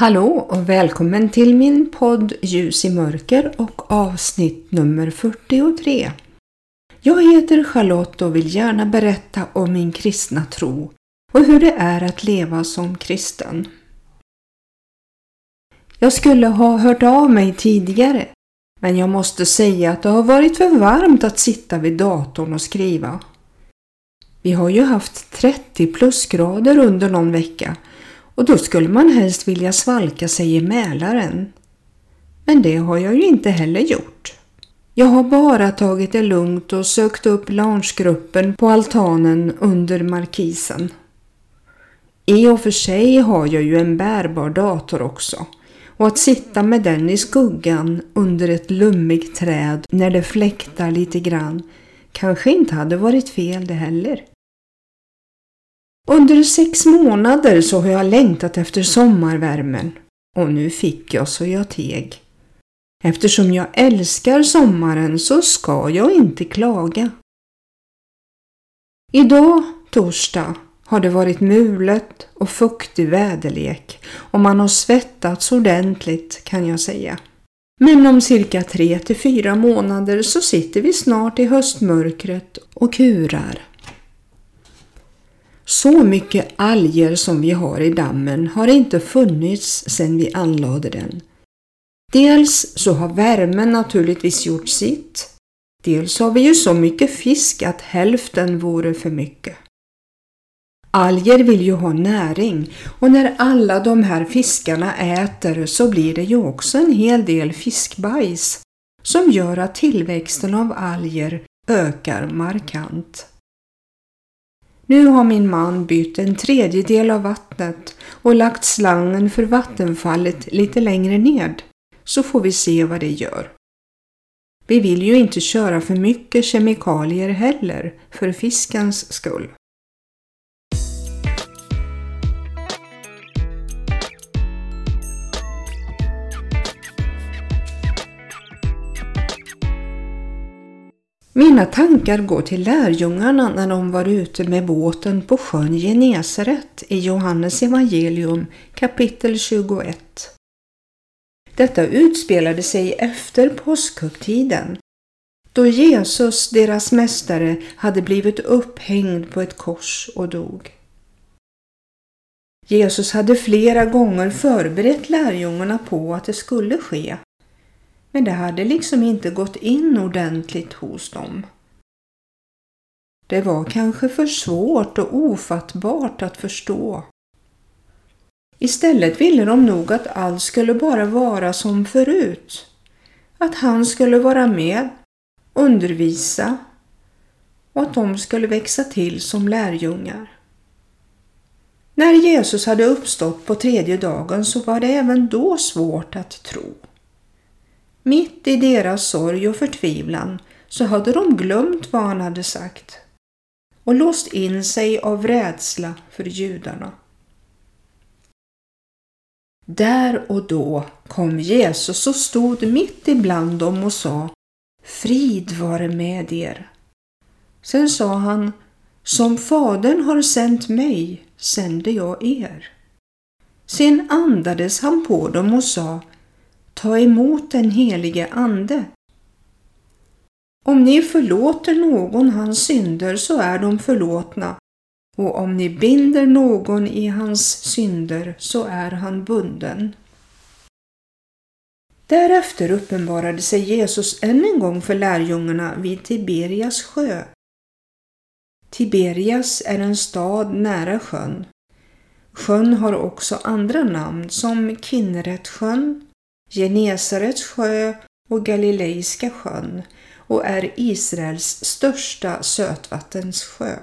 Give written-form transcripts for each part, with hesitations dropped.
Hallå och välkommen till min podd Ljus i mörker och avsnitt nummer 43. Jag heter Charlotte och vill gärna berätta om min kristna tro och hur det är att leva som kristen. Jag skulle ha hört av mig tidigare, men jag måste säga att det har varit för varmt att sitta vid datorn och skriva. Vi har ju haft 30 plusgrader under någon vecka. Och då skulle man helst vilja svalka sig i Mälaren. Men det har jag ju inte heller gjort. Jag har bara tagit det lugnt och sökt upp loungegruppen på altanen under markisen. I och för sig har jag ju en bärbar dator också. Och att sitta med den i skuggan under ett lummigt träd när det fläktar lite grann kanske inte hade varit fel det heller. Under 6 månader så har jag längtat efter sommarvärmen och nu fick jag så jag teg. Eftersom jag älskar sommaren så ska jag inte klaga. Idag, torsdag, har det varit mulet och fuktig väderlek och man har svettats ordentligt kan jag säga. Men om cirka 3 till 4 månader så sitter vi snart i höstmörkret och kurar. Så mycket alger som vi har i dammen har inte funnits sedan vi anlade den. Dels så har värmen naturligtvis gjort sitt. Dels har vi ju så mycket fisk att hälften vore för mycket. Alger vill ju ha näring och när alla de här fiskarna äter så blir det ju också en hel del fiskbajs som gör att tillväxten av alger ökar markant. Nu har min man bytt en 1/3 av vattnet och lagt slangen för vattenfallet lite längre ned, så får vi se vad det gör. Vi vill ju inte köra för mycket kemikalier heller, för fiskens skull. Mina tankar går till lärjungarna när de var ute med båten på sjön Genesaret i Johannes evangelium kapitel 21. Detta utspelade sig efter påskhögtiden, då Jesus, deras mästare, hade blivit upphängd på ett kors och dog. Jesus hade flera gånger förberett lärjungarna på att det skulle ske. Men det hade liksom inte gått in ordentligt hos dem. Det var kanske för svårt och ofattbart att förstå. Istället ville de nog att allt skulle bara vara som förut. Att han skulle vara med, undervisa och att de skulle växa till som lärjungar. När Jesus hade uppstått på 3:e dagen så var det även då svårt att tro. Mitt i deras sorg och förtvivlan så hade de glömt vad han hade sagt och låst in sig av rädsla för judarna. Där och då kom Jesus och stod mitt ibland dem och sa: "Frid vare med er." Sen sa han: "Som Fadern har sänt mig, sänder jag er." Sen andades han på dem och sa: "Ta emot den helige ande. Om ni förlåter någon hans synder så är de förlåtna, och om ni binder någon i hans synder så är han bunden." Därefter uppenbarade sig Jesus än en gång för lärjungarna vid Tiberias sjö. Tiberias är en stad nära sjön. Sjön har också andra namn som Kinneretsjön, Genesarets sjö och Galileiska sjön och är Israels största sötvattenssjö.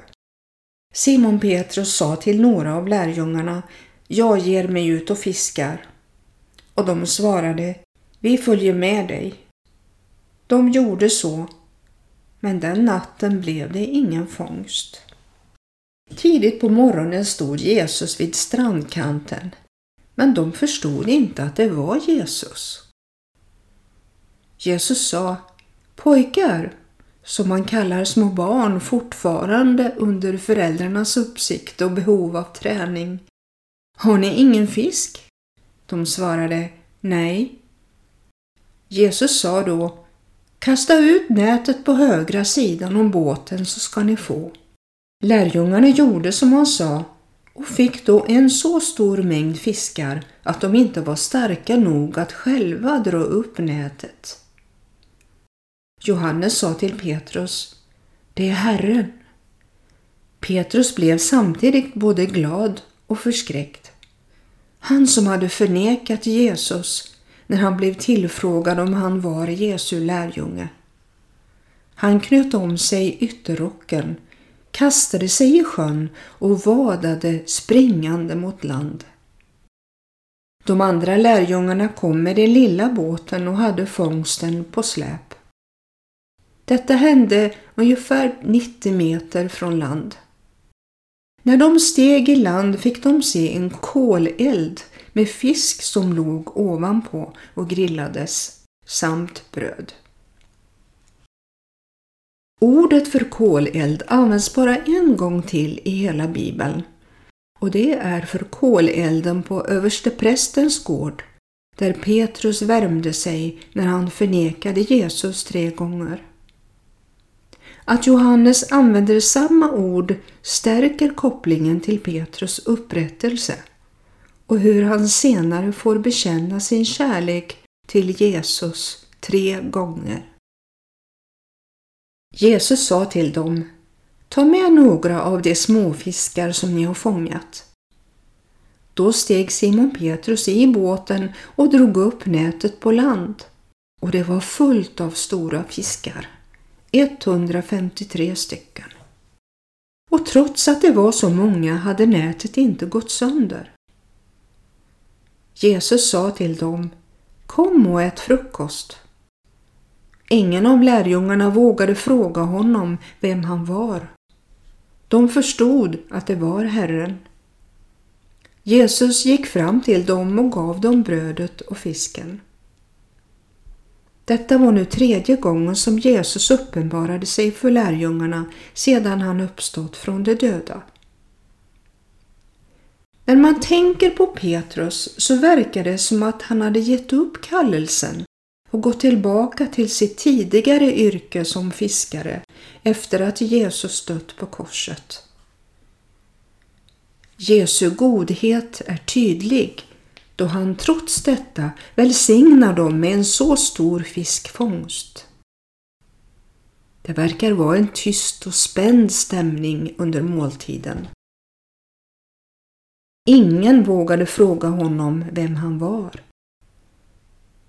Simon Petrus sa till några av lärjungarna: "Jag ger mig ut och fiskar." Och de svarade: "Vi följer med dig." De gjorde så, men den natten blev det ingen fångst. Tidigt på morgonen stod Jesus vid strandkanten. Men de förstod inte att det var Jesus. Jesus sa: "Pojkar", som man kallar små barn fortfarande under föräldrarnas uppsikt och behov av träning, "har ni ingen fisk?" De svarade nej. Jesus sa då, kasta ut nätet på högra sidan om båten så ska ni få. Lärjungarna gjorde som han sa och fick då en så stor mängd fiskar att de inte var starka nog att själva dra upp nätet. Johannes sa till Petrus, det är Herren. Petrus blev samtidigt både glad och förskräckt. Han som hade förnekat Jesus när han blev tillfrågad om han var Jesu lärjunge. Han knöt om sig ytterrocken, kastade sig i sjön och vadade springande mot land. De andra lärjungarna kom med den lilla båten och hade fångsten på släp. Detta hände ungefär 90 meter från land. När de steg i land fick de se en koleld med fisk som låg ovanpå och grillades samt bröd. Ordet för koleld används bara en gång till i hela Bibeln, och det är för kolelden på Översteprästens gård, där Petrus värmde sig när han förnekade Jesus 3 gånger. Att Johannes använder samma ord stärker kopplingen till Petrus upprättelse och hur han senare får bekänna sin kärlek till Jesus 3 gånger. Jesus sa till dem, ta med några av de småfiskar som ni har fångat. Då steg Simon Petrus i båten och drog upp nätet på land, och det var fullt av stora fiskar, 153 stycken. Och trots att det var så många hade nätet inte gått sönder. Jesus sa till dem, kom och ät frukost. Ingen av lärjungarna vågade fråga honom vem han var. De förstod att det var Herren. Jesus gick fram till dem och gav dem brödet och fisken. Detta var nu 3:e gången som Jesus uppenbarade sig för lärjungarna sedan han uppstått från de döda. När man tänker på Petrus så verkar det som att han hade gett upp kallelsen och gått tillbaka till sitt tidigare yrke som fiskare efter att Jesus dött på korset. Jesu godhet är tydlig då han trots detta välsignar dem med en så stor fiskfångst. Det verkar vara en tyst och spänd stämning under måltiden. Ingen vågade fråga honom vem han var.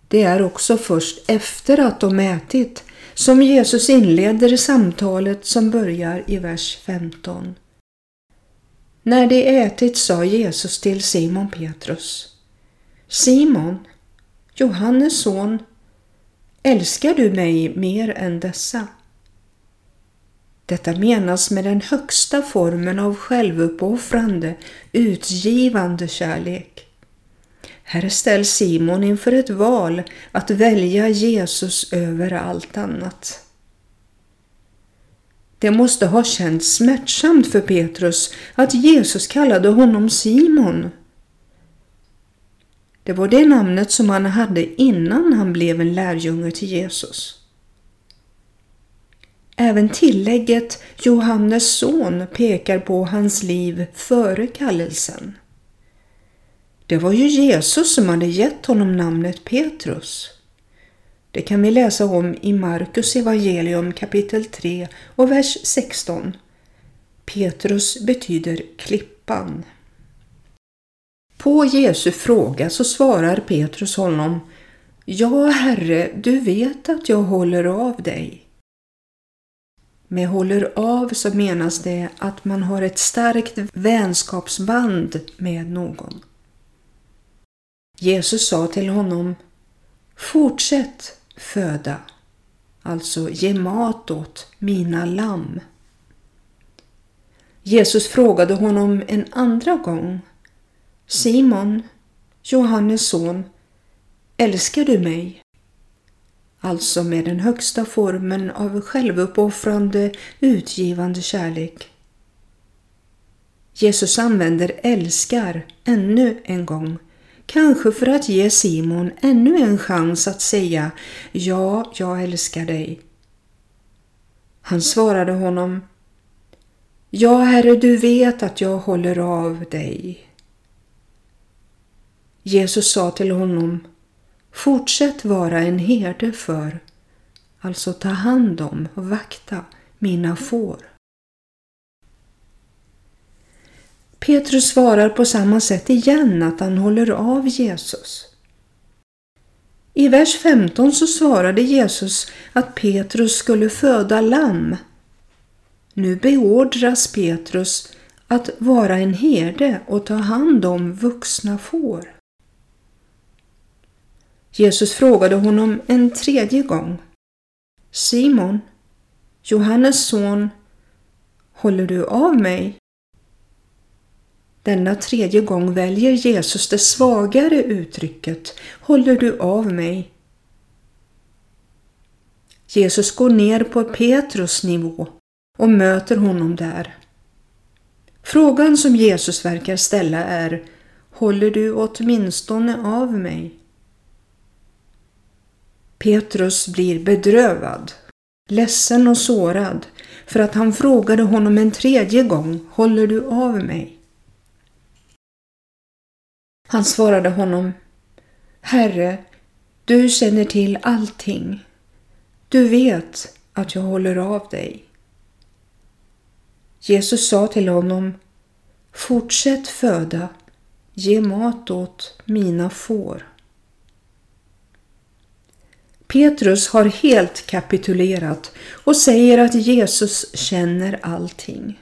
Det är också först efter att de ätit som Jesus inleder samtalet som börjar i vers 15. När de ätit sa Jesus till Simon Petrus, Simon, Johannes son, älskar du mig mer än dessa? Detta menas med den högsta formen av självuppoffrande, utgivande kärlek. Här ställs Simon inför ett val att välja Jesus över allt annat. Det måste ha känts smärtsamt för Petrus att Jesus kallade honom Simon. Det var det namnet som han hade innan han blev en lärjunge till Jesus. Även tillägget Johannes son pekar på hans liv före kallelsen. Det var ju Jesus som hade gett honom namnet Petrus. Det kan vi läsa om i Markus evangelium kapitel 3 och vers 16. Petrus betyder klippan. På Jesu fråga så svarar Petrus honom, ja Herre, du vet att jag håller av dig. Med håller av så menas det att man har ett starkt vänskapsband med någon. Jesus sa till honom, fortsätt föda, alltså ge mat åt mina lamm. Jesus frågade honom en andra gång, Simon, Johannes son, älskar du mig? Alltså med den högsta formen av självuppoffrande, utgivande kärlek. Jesus använder älskar ännu en gång, Kanske för att ge Simon ännu en chans att säga ja, jag älskar dig. Han svarade honom: Ja, Herre, du vet att jag håller av dig. Jesus sa till honom: Fortsätt vara en herde för, alltså ta hand om och vakta mina får. Petrus svarar på samma sätt igen att han håller av Jesus. I vers 15 så svarade Jesus att Petrus skulle föda lamm. Nu beordras Petrus att vara en herde och ta hand om vuxna får. Jesus frågade honom en tredje gång: Simon, Johannes son, håller du av mig? Denna tredje gång väljer Jesus det svagare uttrycket: Håller du av mig? Jesus går ner på Petrus nivå och möter honom där. Frågan som Jesus verkar ställa är: Håller du åtminstone av mig? Petrus blir bedrövad, ledsen och sårad för att han frågade honom en tredje gång: Håller du av mig? Han svarade honom: Herre, du känner till allting. Du vet att jag håller av dig. Jesus sa till honom: Fortsätt föda, ge mat åt mina får. Petrus har helt kapitulerat och säger att Jesus känner allting.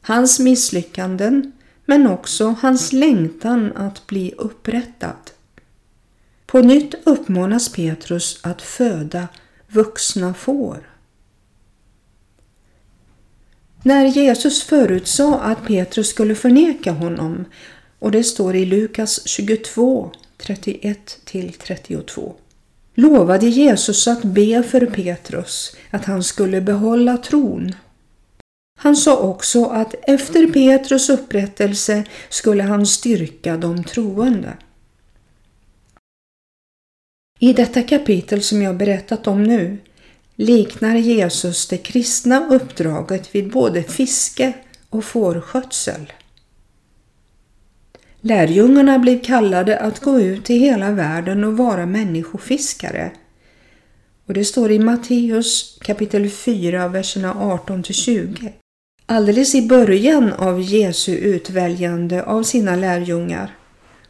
Hans misslyckanden, men också hans längtan att bli upprättad. På nytt uppmanas Petrus att föda vuxna får. När Jesus förutsade att Petrus skulle förneka honom, och det står i Lukas 22, 31-32, lovade Jesus att be för Petrus att han skulle behålla tron. Han sa också att efter Petrus upprättelse skulle han styrka de troende. I detta kapitel som jag berättat om nu liknar Jesus det kristna uppdraget vid både fiske och fårskötsel. Lärjungarna blev kallade att gå ut i hela världen och vara människofiskare. Och det står i Matteus kapitel 4, verserna 18-20. Alldeles i början av Jesu utväljande av sina lärjungar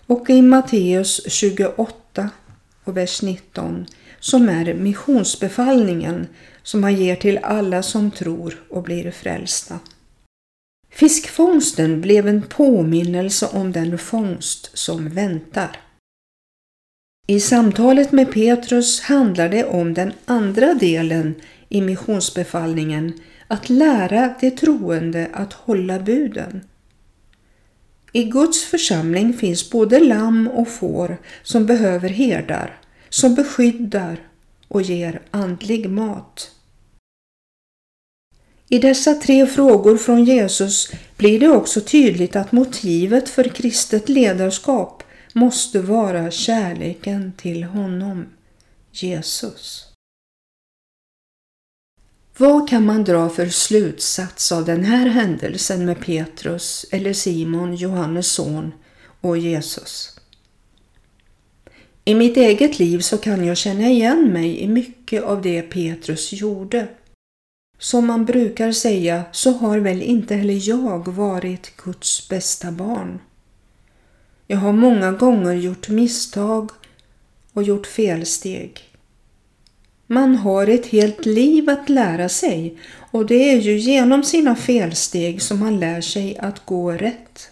och i Matteus 28 och vers 19 som är missionsbefallningen som han ger till alla som tror och blir frälsta. Fiskfångsten blev en påminnelse om den fångst som väntar. I samtalet med Petrus handlar det om den andra delen i missionsbefallningen, att lära de troende att hålla buden. I Guds församling finns både lamm och får som behöver herdar, som beskyddar och ger andlig mat. I dessa tre frågor från Jesus blir det också tydligt att motivet för kristet ledarskap måste vara kärleken till honom, Jesus. Vad kan man dra för slutsats av den här händelsen med Petrus eller Simon, Johannes son och Jesus? I mitt eget liv så kan jag känna igen mig i mycket av det Petrus gjorde. Som man brukar säga så har väl inte heller jag varit Guds bästa barn. Jag har många gånger gjort misstag och gjort felsteg. Man har ett helt liv att lära sig, och det är ju genom sina felsteg som man lär sig att gå rätt.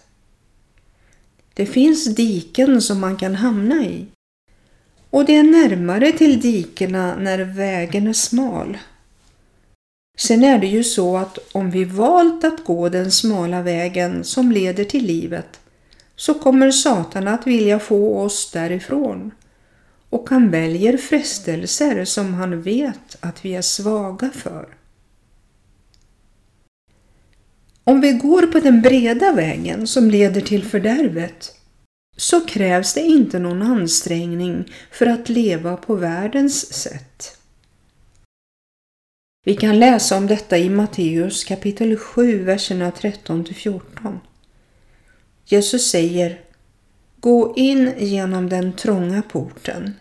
Det finns diken som man kan hamna i, och det är närmare till dikerna när vägen är smal. Sen är det ju så att om vi valt att gå den smala vägen som leder till livet, så kommer Satan att vilja få oss därifrån. Och han väljer frestelser som han vet att vi är svaga för. Om vi går på den breda vägen som leder till fördärvet, så krävs det inte någon ansträngning för att leva på världens sätt. Vi kan läsa om detta i Matteus kapitel 7, verserna 13-14. Jesus säger: gå in genom den trånga porten.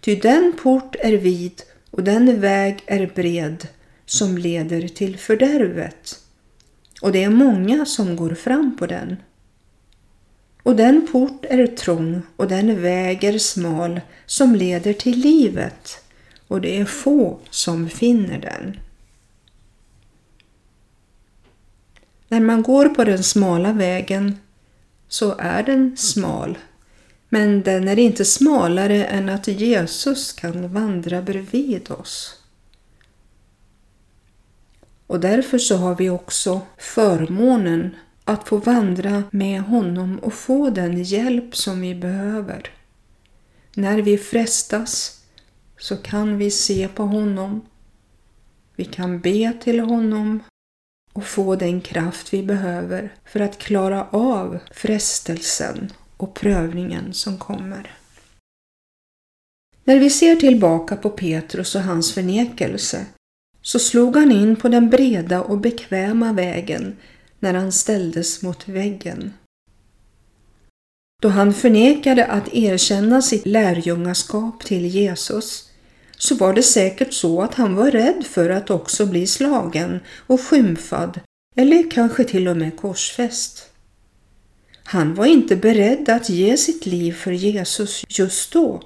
Ty den port är vid och den väg är bred som leder till fördärvet, och det är många som går fram på den. Och den port är trång och den väg är smal som leder till livet, och det är få som finner den. När man går på den smala vägen så är den smal, men den är inte smalare än att Jesus kan vandra bredvid oss. Och därför så har vi också förmånen att få vandra med honom och få den hjälp som vi behöver. När vi frestas så kan vi se på honom. Vi kan be till honom och få den kraft vi behöver för att klara av frestelsen och prövningen som kommer. När vi ser tillbaka på Petrus och hans förnekelse så slog han in på den breda och bekväma vägen när han ställdes mot väggen. Då han förnekade att erkänna sitt lärjungaskap till Jesus så var det säkert så att han var rädd för att också bli slagen och skymfad eller kanske till och med korsfäst. Han var inte beredd att ge sitt liv för Jesus just då.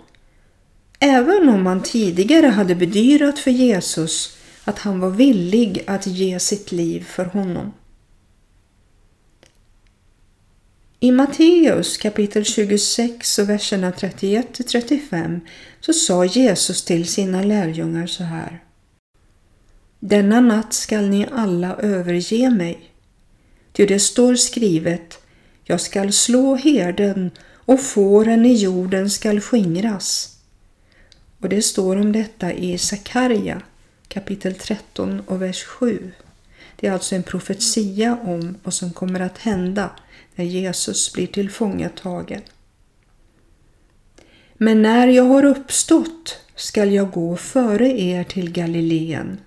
Även om han tidigare hade bedyrat för Jesus att han var villig att ge sitt liv för honom. I Matteus kapitel 26 och verserna 31-35 så sa Jesus till sina lärjungar så här: denna natt skall ni alla överge mig, ty det står skrivet: jag skall slå herden och fåren i jorden skall skingras. Och det står om detta i Sakaria kapitel 13 och vers 7. Det är alltså en profetia om vad som kommer att hända när Jesus blir tillfångatagen. Men när jag har uppstått skall jag gå före er till Galileen.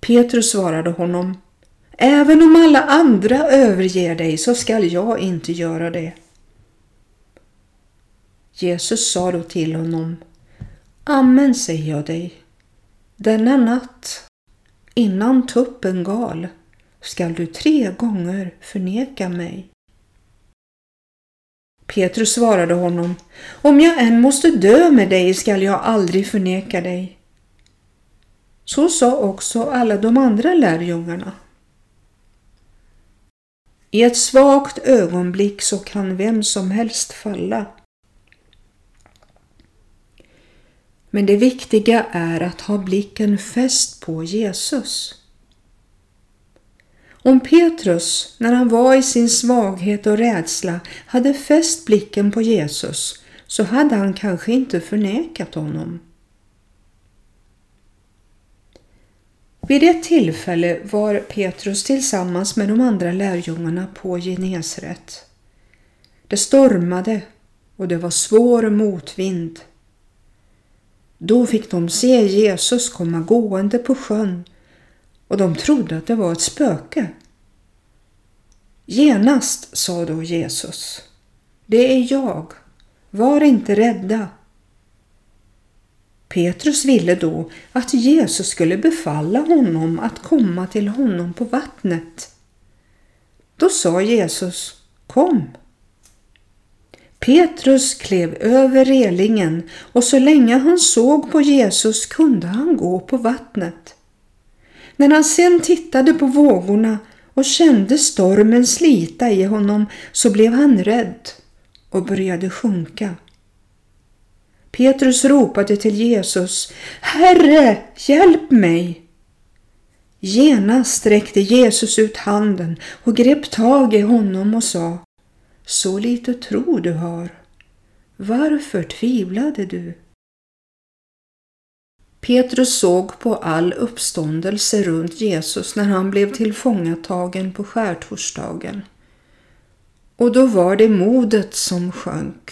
Petrus svarade honom: även om alla andra överger dig så skall jag inte göra det. Jesus sa då till honom: amen säger jag dig, denna natt innan tuppen gal skall du 3 gånger förneka mig. Petrus svarade honom: om jag än måste dö med dig skall jag aldrig förneka dig. Så sa också alla de andra lärjungarna. I ett svagt ögonblick så kan vem som helst falla. Men det viktiga är att ha blicken fäst på Jesus. Om Petrus, när han var i sin svaghet och rädsla, hade fäst blicken på Jesus så hade han kanske inte förnekat honom. Vid ett tillfälle var Petrus tillsammans med de andra lärjungarna på Genesaret. Det stormade och det var svår motvind. Då fick de se Jesus komma gående på sjön och de trodde att det var ett spöke. Genast sa då Jesus: det är jag, var inte rädda. Petrus ville då att Jesus skulle befalla honom att komma till honom på vattnet. Då sa Jesus: kom. Petrus klev över relingen och så länge han såg på Jesus kunde han gå på vattnet. När han sedan tittade på vågorna och kände stormen slita i honom så blev han rädd och började sjunka. Petrus ropade till Jesus: Herre, hjälp mig! Genast sträckte Jesus ut handen och grep tag i honom och sa: så lite tro du har, varför tvivlade du? Petrus såg på all uppståndelse runt Jesus när han blev tillfångatagen på skärtorsdagen. och då var det modet som sjönk.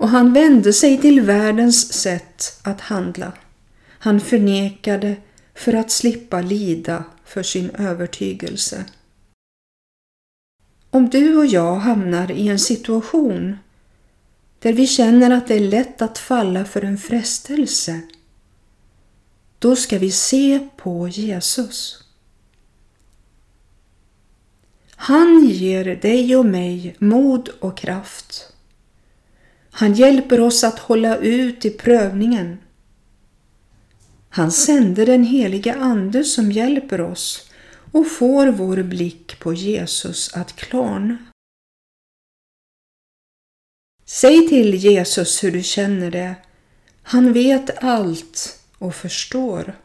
Och han vände sig till världens sätt att handla. Han förnekade för att slippa lida för sin övertygelse. Om du och jag hamnar i en situation där vi känner att det är lätt att falla för en frestelse, då ska vi se på Jesus. Han ger dig och mig mod och kraft. Han hjälper oss att hålla ut i prövningen. Han sänder den heliga ande som hjälper oss och får vår blick på Jesus att klarna. Säg till Jesus hur du känner det. Han vet allt och förstår.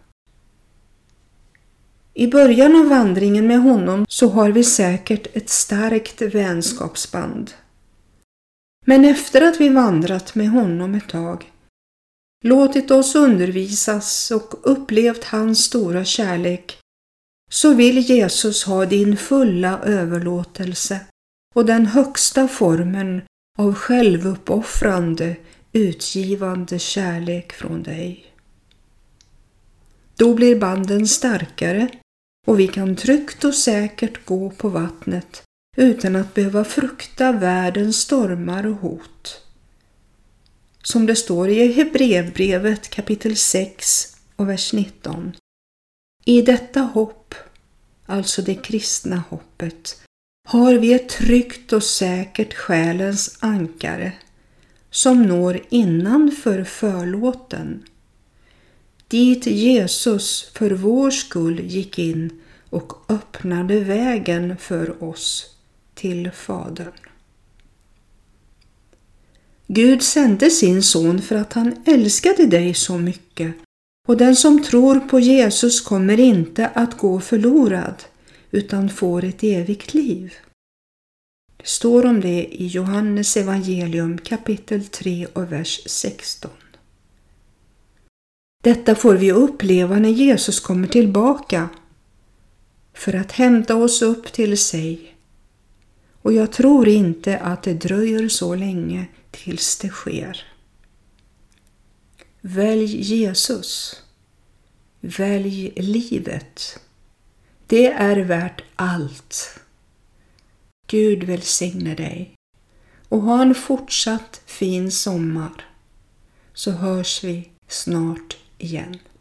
I början av vandringen med honom så har vi säkert ett starkt vänskapsband. Men efter att vi vandrat med honom ett tag, låtit oss undervisas och upplevt hans stora kärlek, så vill Jesus ha din fulla överlåtelse och den högsta formen av självuppoffrande, utgivande kärlek från dig. Då blir banden starkare och vi kan tryggt och säkert gå på vattnet utan att behöva frukta världens stormar och hot. Som det står i Hebreerbrevet kapitel 6 och vers 19. I detta hopp, alltså det kristna hoppet, har vi ett tryggt och säkert själens ankare som når innanför förlåten. Dit Jesus för vår skull gick in och öppnade vägen för oss till Fadern. Gud sände sin son för att han älskade dig så mycket, och den som tror på Jesus kommer inte att gå förlorad utan får ett evigt liv. Det står om det i Johannes evangelium kapitel 3 och vers 16. Detta får vi uppleva när Jesus kommer tillbaka för att hämta oss upp till sig. Och jag tror inte att det dröjer så länge tills det sker. Välj Jesus. Välj livet. Det är värt allt. Gud välsigne dig. Och ha en fortsatt fin sommar. Så hörs vi snart igen.